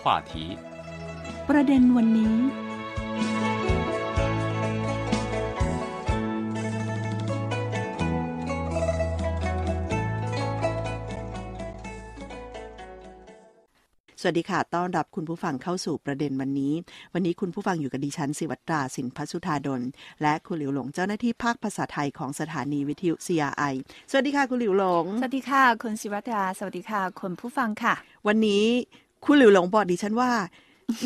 话题ประเด็นวันนี้สวัสดีค่ะต้อนรับคุณผู้ฟังเข้าสู่ประเด็นวันนี้คุณผู้ฟังอยู่กับดิฉันศิวัตราสินพัสุธาดลและคุณหลิวหลงเจ้าหน้าที่ภาคภาษาไทยของสถานีวิทยุ CRI สวัสดีค่ะคุณหลิวหลงสวัสดีค่ะคุณศิวัตราสวัสดีค่ะคุณผู้ฟังค่ะวันนี้คุณหลิวหลงบอกดิฉันว่า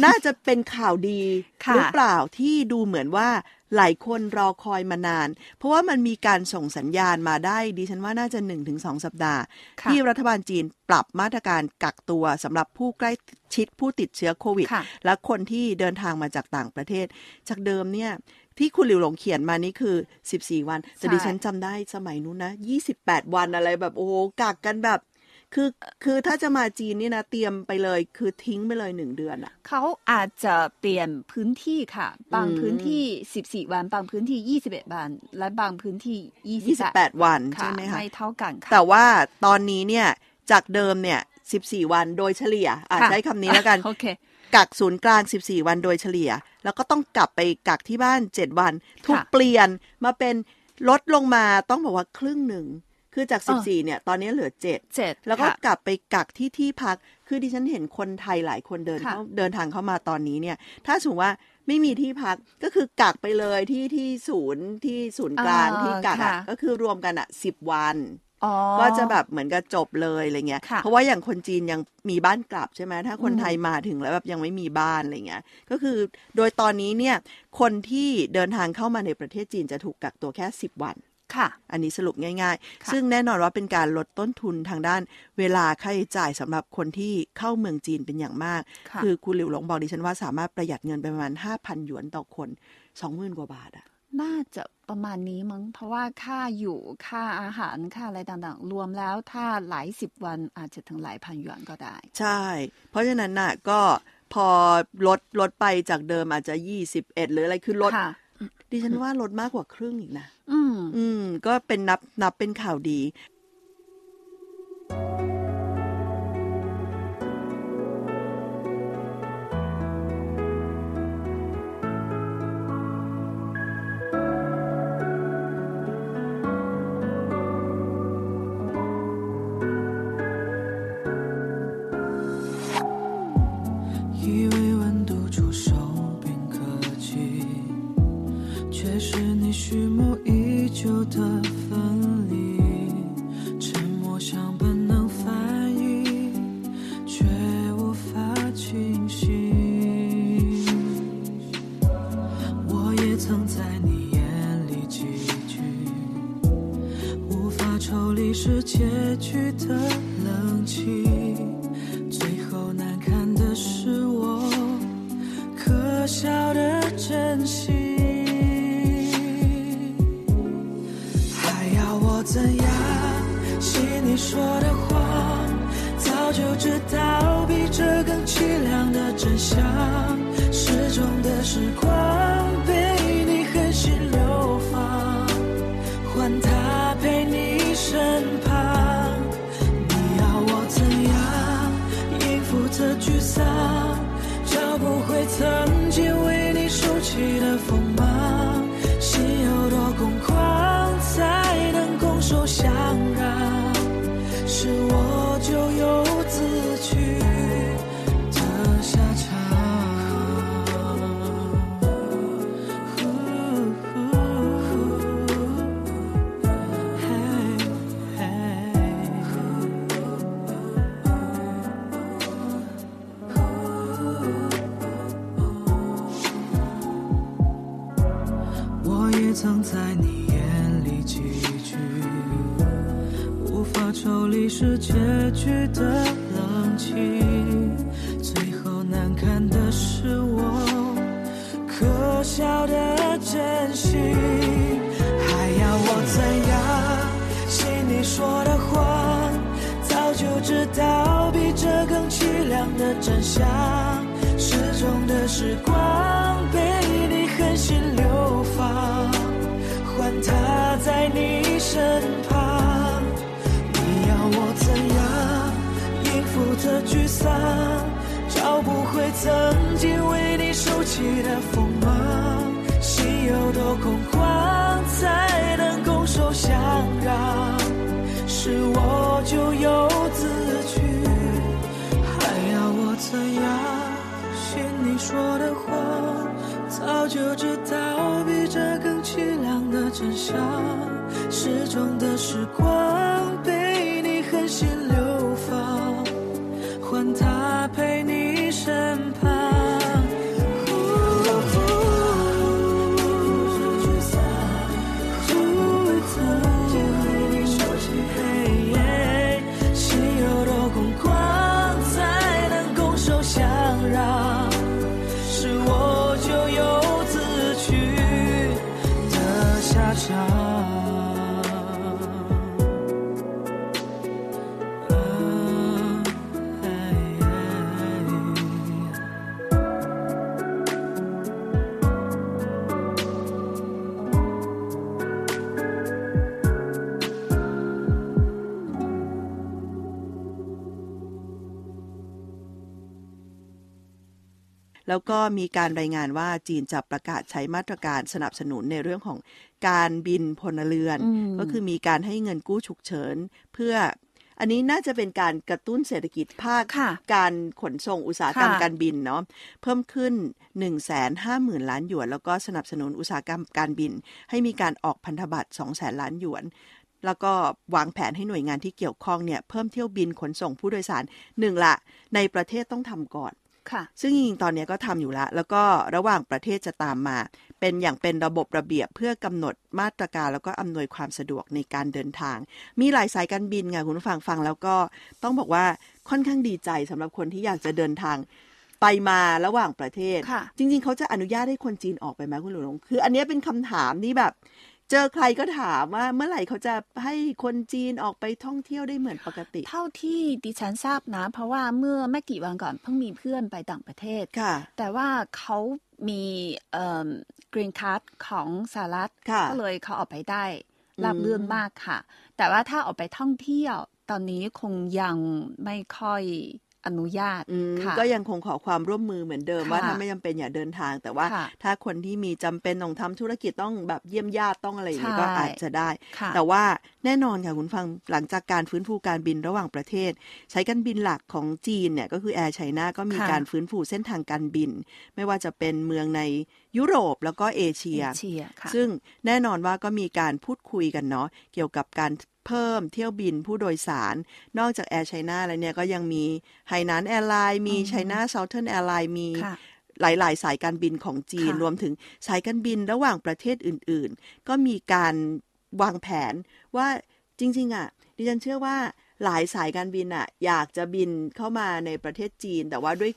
น่าจะเป็นข่าวดีหรือเปล่าที่ดูเหมือนว่าหลายคนรอคอยมานานเพราะว่ามันมีการส่งสัญญาณมาได้ดิฉันว่าน่าจะ 1-2 สัปดาห์ที่รัฐบาลจีนปรับมาตรการกักตัวสำหรับผู้ใกล้ชิดผู้ติดเชื้อโควิดและคนที่เดินทางมาจากต่างประเทศจากเดิมเนี่ยที่คุณหลิวหลงเขียนมานี่คือ14วันแต่ดิฉันจำได้สมัยนู้นนะ28วันอะไรแบบโอ้โหกักกันแบบคือถ้าจะมาจีนนี่นะเตรียมไปเลยคือทิ้งไปเลย1เดือนอ่ะเขาอาจจะเปลี่ยนพื้นที่ค่ะบางพื้นที่14วันบางพื้นที่21วันและบางพื้นที่28วันใช่ไหมคะไม่เท่ากันค่ะแต่ว่าตอนนี้เนี่ยจากเดิมเนี่ย14วันโดยเฉลี่ยใช้คำนี้แล้วกันกักศูนย์กลาง14วันโดยเฉลี่ยแล้วก็ต้องกลับไปกักที่บ้าน7วันถูกเปลี่ยนมาเป็นลดลงมาต้องบอกว่าครึ่งหนึ่งคือจาก14เนี่ยตอนนี้เหลือ7แล้วก็กลับไปกักที่ที่พักคือดิฉันเห็นคนไทยหลายคนเดินทางเข้ามาตอนนี้เนี่ยถ้าสมมติว่าไม่มีที่พักก็คือกักไปเลยที่ศูนย์กลางที่กักก็คือรวมกันอ่ะ10วันก็จะแบบเหมือนกับจบเลยอะไรเงี้ยเพราะว่าอย่างคนจีนยังมีบ้านกลับใช่ไหมถ้าคนไทยมาถึงแล้วแบบยังไม่มีบ้านอะไรเงี้ยก็คือโดยตอนนี้เนี่ยคนที่เดินทางเข้ามาในประเทศจีนจะถูกกักตัวแค่10วันอันนี้สรุปง่ายๆซึ่งแน่นอนว่าเป็นการลดต้นทุนทางด้านเวลาค่าใช้จ่ายสำหรับคนที่เข้าเมืองจีนเป็นอย่างมากคือคุณหลิวหลงบอกดิฉันว่าสามารถประหยัดเงินไปประมาณ 5,000 หยวนต่อคน 20,000 กว่าบาทอ่ะน่าจะประมาณนี้มั้งเพราะว่าค่าอยู่ค่าอาหารค่าอะไรต่างๆรวมแล้วถ้าหลายสิบวันอาจจะถึงหลายพันหยวนก็ได้ใช่เพราะฉะนั้นน่ะก็พอลดไปจากเดิมอาจจะ21หรืออะไรคือลดดิฉันว่าลดมากกว่าครึ่งอีกนะก็เป็นนับเป็นข่าวดี不会曾经为你收起的锋芒，心有多空旷，才能拱手相让？是我咎由自取，还要我怎样？信你说的谎，早就知道比这更凄凉的真相。时钟的时光被你狠心流放，换他陪你身旁。 แล้วก็มีการรายงานว่าจีนจะประกาศใช้มาตรการสนับสนุนในเรื่องของการบินพลเรือนก็คือมีการให้เงินกู้ฉุกเฉินเพื่ออันนี้น่าจะเป็นการกระตุ้นเศรษฐกิจภาคการขนส่งอุตสาหกรรมการบินเนาะเพิ่มขึ้น 150,000 ล้านหยวนแล้วก็สนับสนุนอุตสาหกรรมการบินให้มีการออกพันธบัตร 200,000 ล้านหยวนแล้วก็วางแผนให้หน่วยงานที่เกี่ยวข้องเนี่ยเพิ่มเที่ยวบินขนส่งผู้โดยสาร1ละในประเทศต้องทำก่อนซึ่งจริงๆตอนนี้ก็ทำอยู่ละแล้วก็ระหว่างประเทศจะตามมาเป็นอย่างเป็นระบบระเบียบเพื่อกำหนดมาตรการแล้วก็อำนวยความสะดวกในการเดินทางมีหลายสายการบินค่ะคุณผู้ฟังฟังแล้วก็ต้องบอกว่าค่อนข้างดีใจสำหรับคนที่อยากจะเดินทางไปมาระหว่างประเทศจริงๆเขาจะอนุญาตให้คนจีนออกไปไหมคุณหลวงคืออันนี้เป็นคำถามที่แบบเจอใครก็ถามว่าเมื่อไหร่เขาจะให้คนจีนออกไปท่องเที่ยวได้เหมือนปกติเท่าที่ดิฉันทราบนะเพราะว่าเมื่อไม่กี่วันก่อนเพิ่งมีเพื่อนไปต่างประเทศแต่ว่าเขามีgreen card ของสหรัฐก็เลยเขาออกไปได้ราบรื่นมากค่ะแต่ว่าถ้าออกไปท่องเที่ยวตอนนี้คงยังไม่ค่อยอนุญาตก็ยังคงขอความร่วมมือเหมือนเดิมว่าถ้าไม่จำเป็นอย่าเดินทางแต่ว่าถ้าคนที่มีจำเป็นต้องทำธุรกิจต้องแบบเยี่ยมญาติต้องอะไรอย่างนี้ก็อาจจะได้แต่ว่าแน่นอนค่ะคุณฟังหลังจากการฟื้นฟูการบินระหว่างประเทศสายการบินหลักของจีนเนี่ยก็คือ Air China ก็มีการฟื้นฟูเส้นทางการบินไม่ว่าจะเป็นเมืองในยุโรปแล้วก็เอเชียซึ่งแน่นอนว่าก็มีการพูดคุยกันเนาะเกี่ยวกับการเพิ่มเที่ยวบินผู้โดยสารนอกจาก Air China แล้วเนี่ยก็ยังมีไฮนานแอร์ไลน์มี China Southern Airlines มีหลายๆสายการบินของจีนรวมถึงสายการบินระหว่างประเทศอื่นๆก็มีการวางแผนว่าจริงๆอ่ะดิฉันเชื่อว่าหลายสายการบินอ่ะอยากจะบินเข้ามาในประเทศจีนแต่ว่าด้วย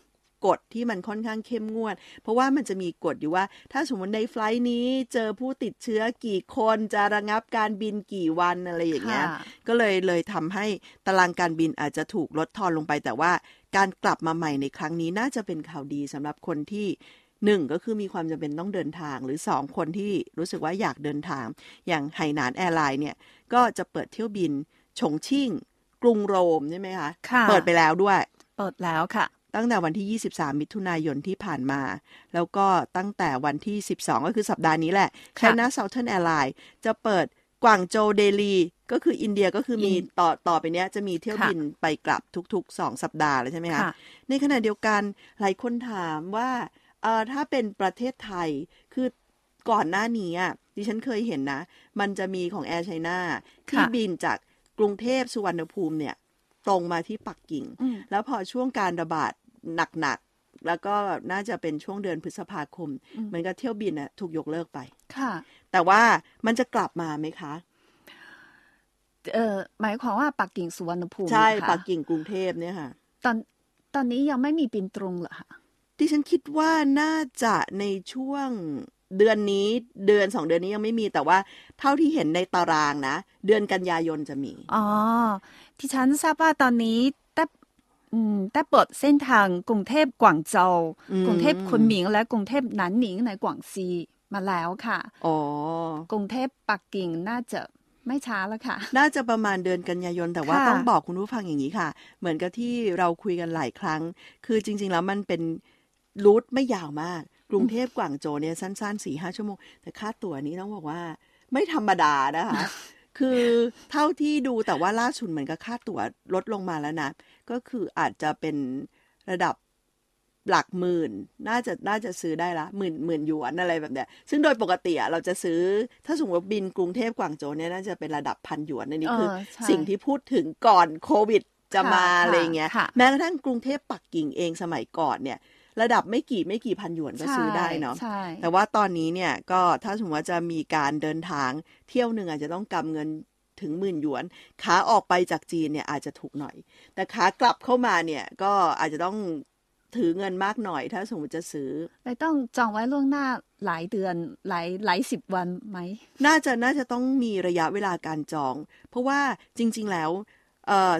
กฎที่มันค่อนข้างเข้มงวดเพราะว่ามันจะมีกฎอยู่ว่าถ้าสมมติในไฟล์นี้เจอผู้ติดเชื้อกี่คนจะระงับการบินกี่วันอะไรอย่างเงี้ยก็เลยทำให้ตารางการบินอาจจะถูกลดทอนลงไปแต่ว่าการกลับมาใหม่ในครั้งนี้น่าจะเป็นข่าวดีสำหรับคนที่1ก็คือมีความจำเป็นต้องเดินทางหรือ2คนที่รู้สึกว่าอยากเดินทางอย่างไหหนานแอร์ไลน์เนี่ยก็จะเปิดเที่ยวบินฉงชิ่งกรุงโรมใช่ไหมคะเปิดไปแล้วด้วยเปิดแล้วค่ะตั้งแต่วันที่23มิถุนายนที่ผ่านมาแล้วก็ตั้งแต่วันที่12ก็คือสัปดาห์นี้แหละ China Southern Airlines จะเปิดกวางโจวเดลีก็คืออินเดียก็คือมีต่อไปเนี้ยจะมีเที่ยวบินไปกลับทุกๆ2สัปดาห์แล้วใช่ไหมคะในขณะเดียวกันหลายคนถามว่าถ้าเป็นประเทศไทยคือก่อนหน้านี้ดิฉันเคยเห็นนะมันจะมีของ Air China ที่บินจากกรุงเทพสุวรรณภูมิเนี่ยตรงมาที่ปักกิ่งแล้วพอช่วงการระบาดหนักๆแล้วก็น่าจะเป็นช่วงเดือนพฤษภาคมเหมือนกับเที่ยวบินน่ะถูกยกเลิกไปค่ะแต่ว่ามันจะกลับมาไหมคะหมายความว่าปักกิ่งสุวรรณภูมิใช่ปักกิ่งกรุงเทพเนี่ยค่ะตอนนี้ยังไม่มีบินตรงเหรอคะดิฉันคิดว่าน่าจะในช่วงเดือนนี้เดือน2เดือนนี้ยังไม่มีแต่ว่าเท่าที่เห็นในตารางนะเดือนกันยายนจะมีอ๋อที่ฉันทราบว่าตอนนี้แต่เปิดเส้นทางกรุงเทพกวางโจวกรุงเทพคุนหมิงและกรุงเทพหนานหนิงในกวางซีมาแล้วค่ะอ๋อกรุงเทพปักกิ่งน่าจะ ไม่ช้าแล้วค่ะน่าจะประมาณเดือนกันยายนแต่ว่าต้องบอกคุณผู้ฟังอย่างนี้ค่ะเหมือนกับที่เราคุยกันหลายครั้งคือจริงๆแล้วมันเป็นรูทไม่ยาวมากกรุงเทพกวางโจวเนี่ยสั้นๆ 4-5 ชั่วโมงแต่ค่าตั๋วนี้ต้องบอกว่าไม่ธรรมดานะคะ คือเท่าที่ดูแต่ว่าล่าสุดเหมือนกับค่าตั๋วลดลงมาแล้วนะก็คืออาจจะเป็นระดับหลักหมื่นน่าจะซื้อได้ละหมื่นหยวนอะไรแบบเนี้ยซึ่งโดยปกติเราจะซื้อถ้าสมมติว่าบินกรุงเทพกวางโจวเนี่ยน่าจะเป็นระดับพันหยวนนี่คือสิ่งที่พูดถึงก่อนโควิดจะมาอะไรเงี้ยแม้กระทั่งกรุงเทพปักกิ่งเองสมัยก่อนเนี่ยระดับไม่กี่พันหยวนก็ซื้อได้เนาะแต่ว่าตอนนี้เนี่ยก็ถ้าสมมติว่าจะมีการเดินทางเที่ยวหนึ่งอาจจะต้องกำเงินถึงหมื่นหยวนขาออกไปจากจีนเนี่ยอาจจะถูกหน่อยแต่ขากลับเข้ามาเนี่ยก็อาจจะต้องถือเงินมากหน่อยถ้าสมมติจะซื้อเลยต้องจองไว้ล่วงหน้าหลายเดือนหลายสิบวันไหมน่าจะต้องมีระยะเวลาการจองเพราะว่าจริงๆแล้ว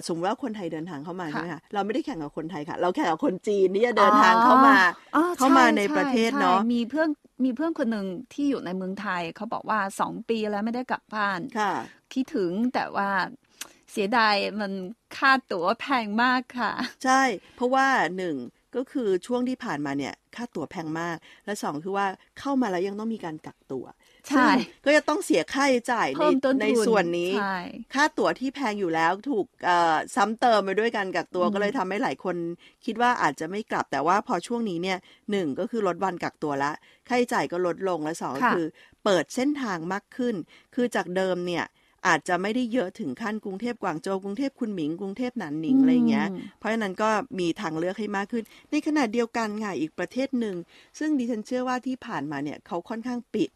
สมมติว่าคนไทยเดินทางเข้ามาใช่ไหมคะเราไม่ได้แข่งกับคนไทยค่ะเราแข่งกับคนจีนที่จะเดินทางเข้ามาในประเทศเนาะมีเพื่อนคนหนึ่งที่อยู่ในเมืองไทยเขาบอกว่า2 ปีแล้วไม่ได้กลับบ้านคิดถึงแต่ว่าเสียดายมันค่าตั๋วแพงมากค่ะใช่เพราะว่า1ก็คือช่วงที่ผ่านมาเนี่ยค่าตั๋วแพงมากและ2คือว่าเข้ามาแล้วยังต้องมีการกักตัวใช่ก็จะต้องเสียค่าใช้จ่ายในส่วนนี้ค่าตั๋วที่แพงอยู่แล้วถูกซ้ำเติมไปด้วยการกักตัวก็เลยทำให้หลายคนคิดว่าอาจจะไม่กลับแต่ว่าพอช่วงนี้เนี่ย1ก็คือลดวันกักตัวละค่าใช้จ่ายก็ลดลงและ2ก็คือเปิดเส้นทางมากขึ้นคือจากเดิมเนี่ยอาจจะไม่ได้เยอะถึงขั้นกรุงเทพกวางโจวกรุงเทพคุณหมิงกรุงเทพหนานหนิงอะไรเงี้ยเพราะฉะนั้นก็มีทางเลือกให้มากขึ้นในขณะเดียวกันค่ะอีกประเทศหนึ่งซึ่งดิฉันเชื่อว่าที่ผ่านมาเนี่ยเขาค่อนข้างปิด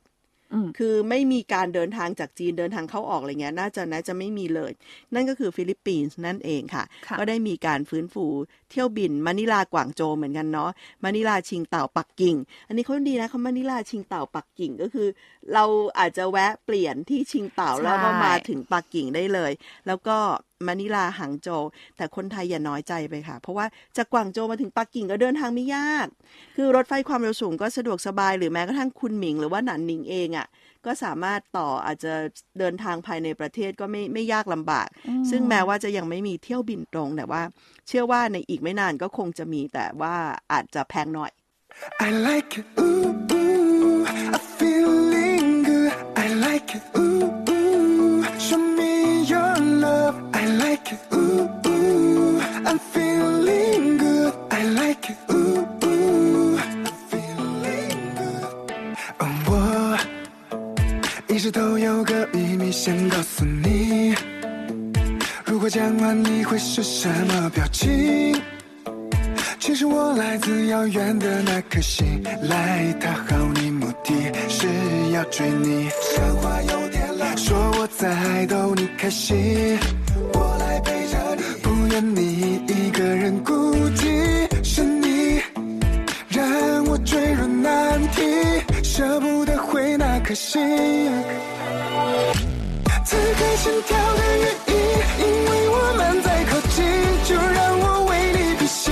คือไม่มีการเดินทางจากจีนเดินทางเข้าออกอะไรเงี้ยน่าจะไม่มีเลยนั่นก็คือฟิลิปปินส์นั่นเองค่ะก็ได้มีการฟื้นฟูเที่ยวบินมะนิลากวางโจวเหมือนกันเนาะมะนิลาชิงเต่าปักกิ่งอันนี้เขาดีนะเขามะนิลาชิงเต่าปักกิ่งก็คือเราอาจจะแวะเปลี่ยนที่ชิงเต่าแล้วก็มาถึงปักกิ่งได้เลยแล้วก็มะนิลาหางโจวแต่คนไทยอย่าน้อยใจไปค่ะเพราะว่าจากกวางโจวมาถึงปักกิ่งก็เดินทางไม่ยากคือรถไฟความเร็วสูงก็สะดวกสบายหรือแม้กระทั่งคุณหมิงหรือว่าหนานหนิงเองอ่ะก็สามารถต่ออาจจะเดินทางภายในประเทศก็ไม่ยากลำบากซึ่งแม้ว่าจะยังไม่มีเที่ยวบินตรงแต่ว่าเชื่อว่าในอีกไม่นานก็คงจะมีแต่ว่าอาจจะแพงหน่อย I like it, ooh, ooh, I feeling good, I like it, ooh, ooh, show me your love, I like it, ooh, ooh, I'm feeling good, I like it, ooh, ooh, I'm feeling good. 我一直都有个秘密想告诉你，如果讲完你会是什么表情？其实我来自遥远的那颗星，来讨好你，目的是要追你。神话有点冷，说我在逗你开心，我来陪着你，不愿你一个人孤寂。是你让我坠入难题，舍不得回那颗星。此刻心跳的原因，因为我们在靠近，就让我为你披星。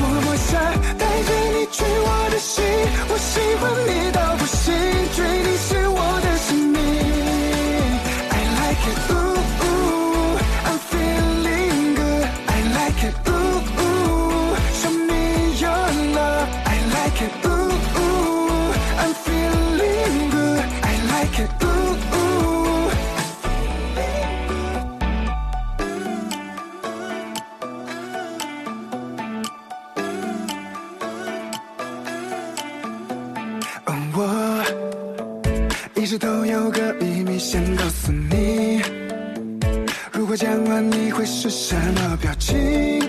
多么想带着你追我的心，我喜欢你到不行，追你是我的使命。I like it, ooh ooh, I'm feeling good. I like it, ooh ooh, show me your love. I like it, ooh ooh, I'm feeling good. I like it, ooh ooh.都有个秘密想告诉你，如果讲完你会是什么表情？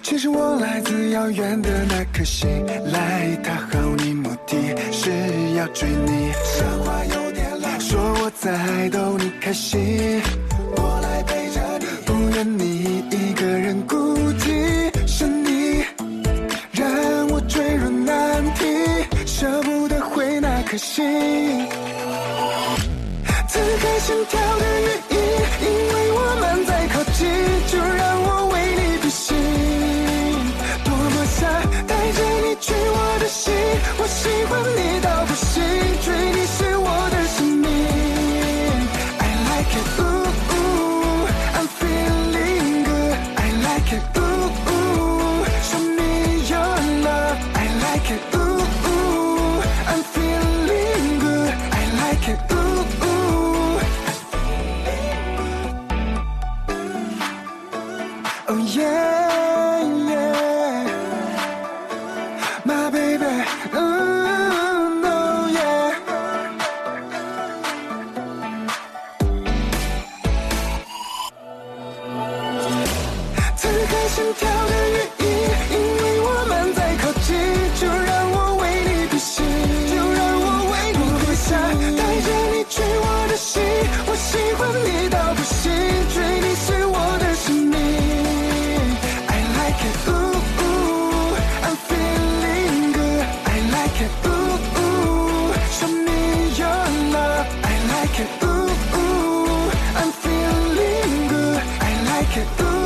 其实我来自遥远的那颗星，来讨好你，目的是要追你。神话有点冷，说我在逗你开心，我来陪着你，不愿你一个人孤寂。是你让我坠入难题，舍不得回那颗星。此刻心跳的原因，因为我们在靠近，就让我为你披星。多么想带着你追我的心，我喜欢你到不行，追你是我的使命。Oh yeah, yeah, my baby. Ooh, no, yeah.推开心跳的羽翼，因为我们在靠近，就让我为你呼吸，就让我为你呼吸。带着你追我的心，我喜欢你到不行，追你是我的使命。 Ooh, ooh, I'm feeling good. I like it. Ooh, ooh, show me your love. I like it. Ooh, ooh, I'm feeling good. I like it. Ooh, ooh.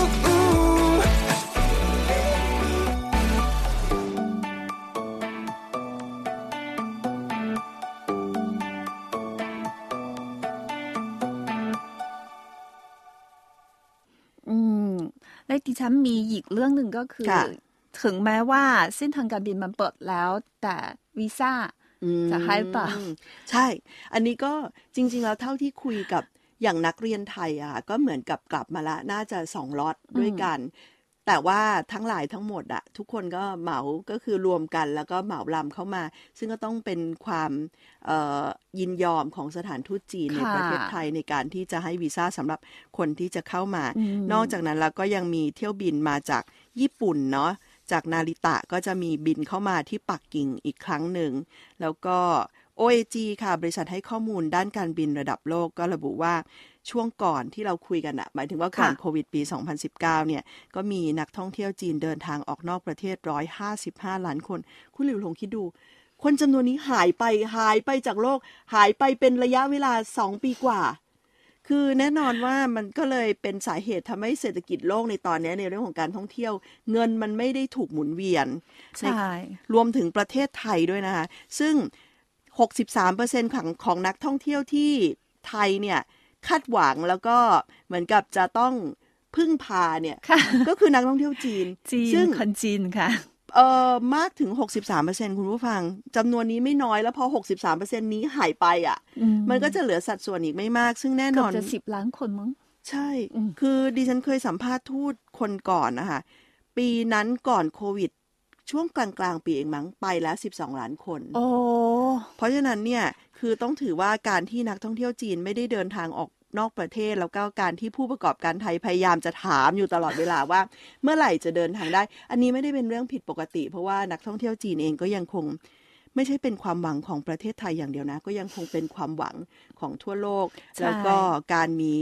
ดิฉันมีอีกเรื่องหนึ่งก็คือถึงแม้ว่าเส้นทางการบินมันเปิดแล้วแต่วีซ่าจะให้เปล่าใช่อันนี้ก็จริงๆแล้วเท่าที่คุยกับอย่างนักเรียนไทยอะก็เหมือนกับกลับมาละน่าจะ2ล็อตด้วยกันแต่ว่าทั้งหลายทั้งหมดอะทุกคนก็เหมาก็คือรวมกันแล้วก็เหมาลำเข้ามาซึ่งก็ต้องเป็นความยินยอมของสถานทูตจีนในประเทศไทยในการที่จะให้วีซ่าสำหรับคนที่จะเข้ามานอกจากนั้นแล้วก็ยังมีเที่ยวบินมาจากญี่ปุ่นเนาะจากนาริตะก็จะมีบินเข้ามาที่ปักกิ่งอีกครั้งหนึ่งแล้วก็ OAG ค่ะบริษัทให้ข้อมูลด้านการบินระดับโลกก็ระบุว่าช่วงก่อนที่เราคุยกันหมายถึงว่าก่อนโควิดปี2019เนี่ยก็มีนักท่องเที่ยวจีนเดินทางออกนอกประเทศ155ล้านคนคุณหลิวลงคิดดูคนจำนวนนี้หายไปจากโลกหายไปเป็นระยะเวลา2ปีกว่าคือแน่นอนว่ามันก็เลยเป็นสาเหตุทำให้เศรษฐกิจโลกในตอนนี้ในเรื่องของการท่องเที่ยวเงินมันไม่ได้ถูกหมุนเวียนใช่รวมถึงประเทศไทยด้วยนะคะซึ่ง 63% ของนักท่องเที่ยวที่ไทยเนี่ยคาดหวังแล้วก็เหมือนกับจะต้องพึ่งพาเนี่ยก็คือนักท่องเที่ยวจีนซึ่งคนจีนค่ะมากถึง 63% คุณผู้ฟังจำนวนนี้ไม่น้อยแล้วพอ 63% นี้หายไปอ่ะมันก็จะเหลือสัดส่วนอีกไม่มากซึ่งแน่นอนจะ10ล้านคนมั้งใช่คือดิฉันเคยสัมภาษณ์ทูตคนก่อนนะคะปีนั้นก่อนโควิดช่วงกลางปีเองมั้งไปแล้ว12ล้านคนโอ้เพราะฉะนั้นเนี่ยคือต้องถือว่าการที่นักท่องเที่ยวจีนไม่ได้เดินทางออกนอกประเทศแล้วก็การที่ผู้ประกอบการไทยพยายามจะถามอยู่ตลอดเวลาว่าเมื่อไหร่จะเดินทางได้อันนี้ไม่ได้เป็นเรื่องผิดปกติเพราะว่านักท่องเที่ยวจีนเองก็ยังคงไม่ใช่เป็นความหวังของประเทศไทยอย่างเดียวนะก็ยังคงเป็นความหวังของทั่วโลกแล้วก็การมี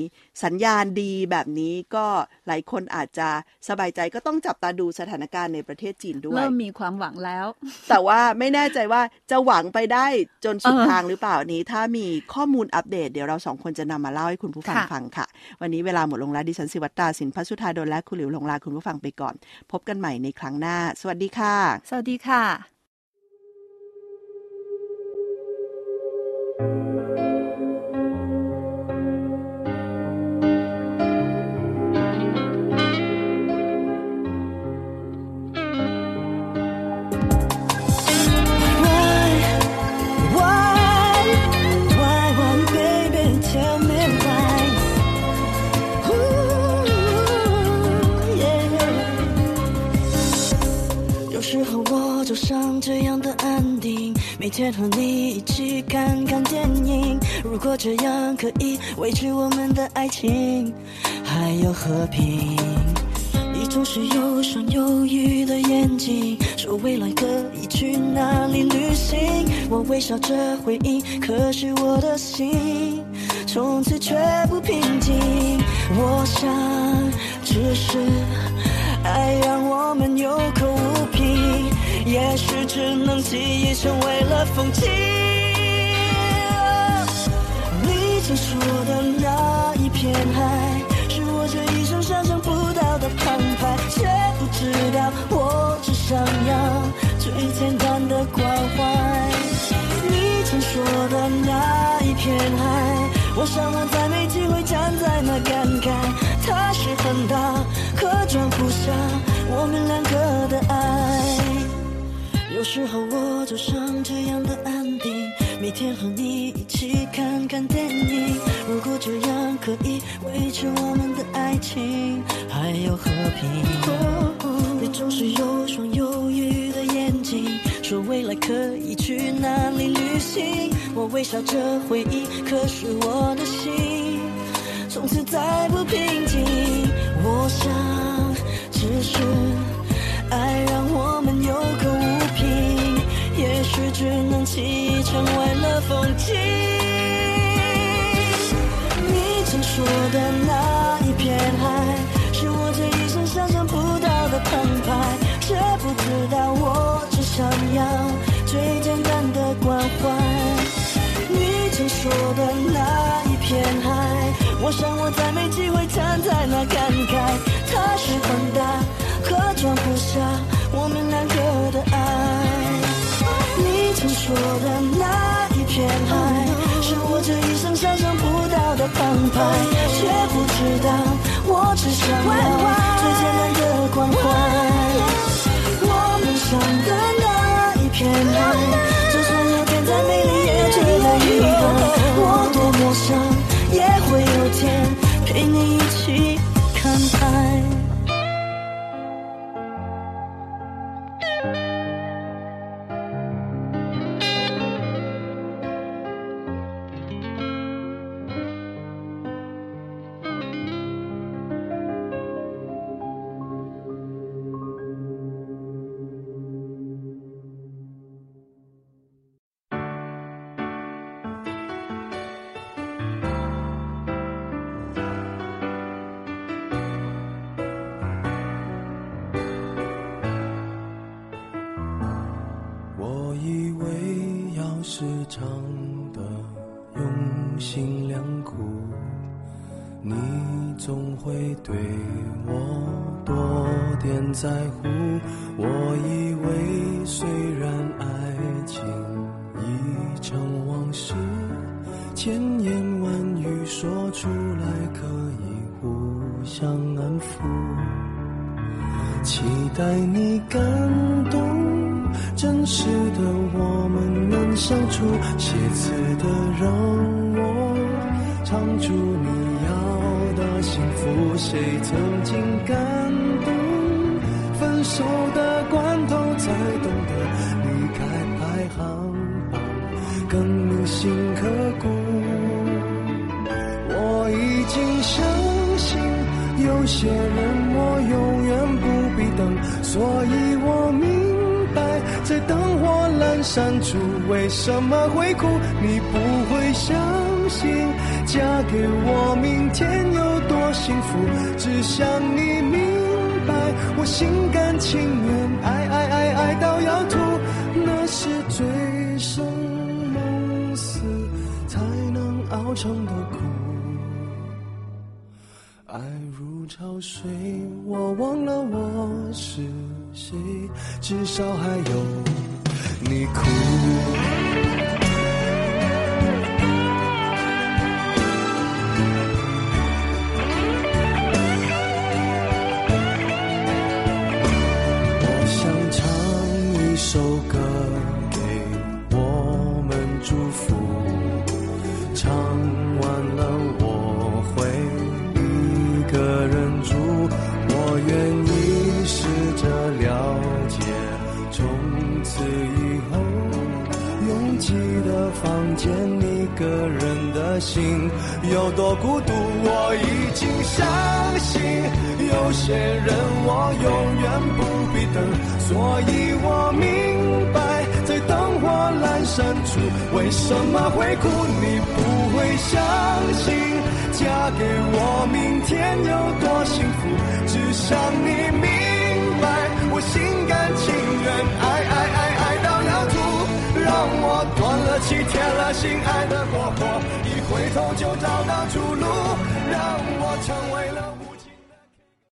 สัญญาณดีแบบนี้ก็หลายคนอาจจะสบายใจก็ต้องจับตาดูสถานการณ์ในประเทศจีนด้วยเริ่มมีความหวังแล้วแต่ว่าไม่แน่ใจว่าจะหวังไปได้จนสุดทางหรือเปล่านี้ถ้ามีข้อมูลอัปเดตเดี๋ยวเราสองคนจะนำมาเล่าให้คุณผู้ฟังฟังค่ะวันนี้เวลาหมดลงแล้วดิฉันศิวัตราสินพัชุธาดลและคุณหลิวลงลาคุณผู้ฟังไปก่อนพบกันใหม่ในครั้งหน้าสวัสดีค่ะสวัสดีค่ะ走上这样的安定，每天和你一起看看电影。如果这样可以维持我们的爱情，还有和平。你总是忧伤忧郁的眼睛，说未来可以去哪里旅行。我微笑着回应，可是我的心从此却不平静。我想，只是爱让我们有口无凭。也许只能记忆成为了风景。你曾说的那一片海，是我这一生想象不到的澎湃。却不知道，我只想要最简单的关怀。你曾说的那一片海，我想我再没机会站在那感慨。它是很大，可装不下我们两个的爱。有时候我走上这样的安定，每天和你一起看看电影，如果这样可以维持我们的爱情还有和平。你总是有双忧郁的眼睛，说未来可以去哪里旅行，我微笑着回忆，可是我的心从此再不平静。我想只是爱让我们有个物品，也许只能奇异成为了风景。你曾说的那一片海，是我这一生想象不到的澎湃。知不知道我只想要最简单的关怀。你曾说的那一片海，我想我再没机会站在那感慨。它是宽大可装不下我们两个的爱。你曾说的那一片海，是我这一生想象不到的澎湃。却不知道我只想要最简单的关怀。我们想的那一片海，就算有天再美丽也值得一看。我多么想也会有天陪你一起看海。回头就找到出路，让我成为了